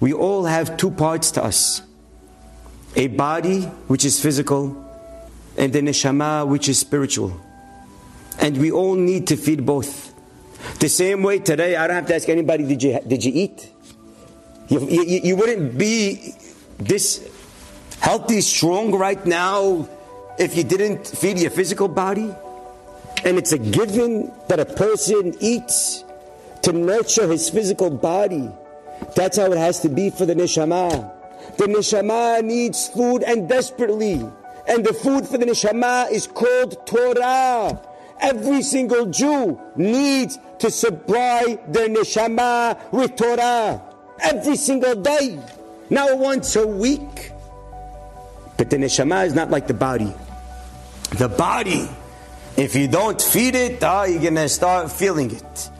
We all have two parts to us. A body, which is physical, and the neshama, which is spiritual. And we all need to feed both. The same way today, I don't have to ask anybody, did you eat? You wouldn't be this healthy, strong right now if you didn't feed your physical body. And it's a given that a person eats to nurture his physical body. That's how it has to be for the neshama. The neshama needs food and desperately. And the food for the neshama is called Torah. Every single Jew needs to supply their neshama with Torah. Every single day. Not once a week. But the neshama is not like the body. The body, if you don't feed it, you're going to start feeling it.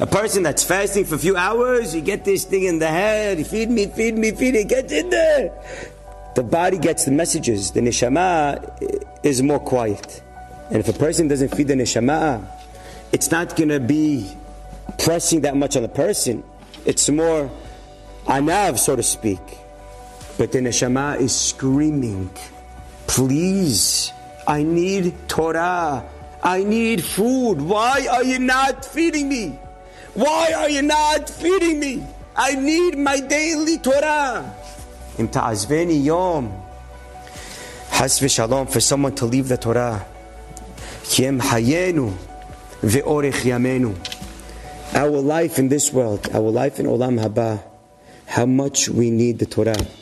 A person that's fasting for a few hours, you get this thing in the head, feed me, it gets in there. The body gets the messages. The neshama is more quiet. And if a person doesn't feed the neshama, it's not going to be pressing that much on the person. It's more anav, so to speak. But the neshama is screaming, please, I need Torah. I need food. Why are you not feeding me? Why are you not feeding me? I need my daily Torah. Im Ta'azveni Yom Hasvishalom, for someone to leave the Torah. Kiem Hayenu Ve'orech Yamenu. Our life in this world, our life in Olam Haba, how much we need the Torah.